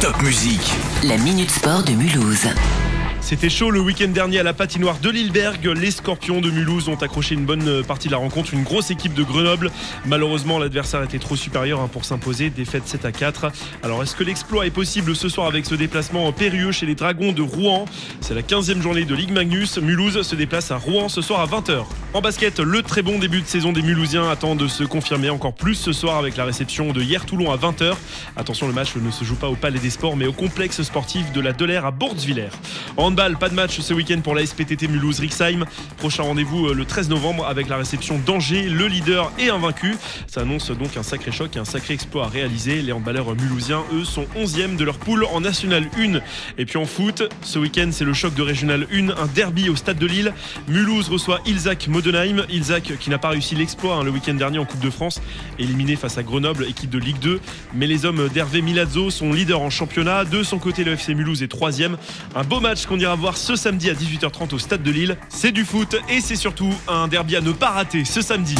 Top musique. La Minute Sport de Mulhouse. C'était chaud le week-end dernier à la patinoire de Lilleberg. Les Scorpions de Mulhouse ont accroché une bonne partie de la rencontre. Une grosse équipe de Grenoble. Malheureusement, l'adversaire était trop supérieur pour s'imposer. Défaite 7-4. Alors, est-ce que l'exploit est possible ce soir avec ce déplacement périlleux chez les Dragons de Rouen ? C'est la 15e journée de Ligue Magnus. Mulhouse se déplace à Rouen ce soir à 20h. En basket, le très bon début de saison des Mulhousiens attend de se confirmer encore plus ce soir avec la réception de hier Toulon à 20h. Attention, le match ne se joue pas au Palais des Sports, mais au complexe sportif de la Dolère à Bourzwiller. Handball, pas de match ce week-end pour la SPTT Mulhouse-Rixheim. Prochain rendez-vous le 13 novembre avec la réception d'Angers, le leader et invaincu. Ça annonce donc un sacré choc et un sacré exploit à réaliser. Les handballeurs mulhousiens, eux, sont 11e de leur poule en National 1. Et puis en foot, ce week-end, c'est le choc de Régional 1, un derby au stade de Lille. Mulhouse reçoit Ilzac Modenheim. Ilzac qui n'a pas réussi l'exploit le week-end dernier en Coupe de France, éliminé face à Grenoble, équipe de Ligue 2. Mais les hommes d'Hervé Milazzo sont leaders en championnat. De son côté, le FC Mulhouse est 3e. Un beau match qu'on ira voir ce samedi à 18h30 au stade de Lille. C'est du foot et c'est surtout un derby à ne pas rater ce samedi.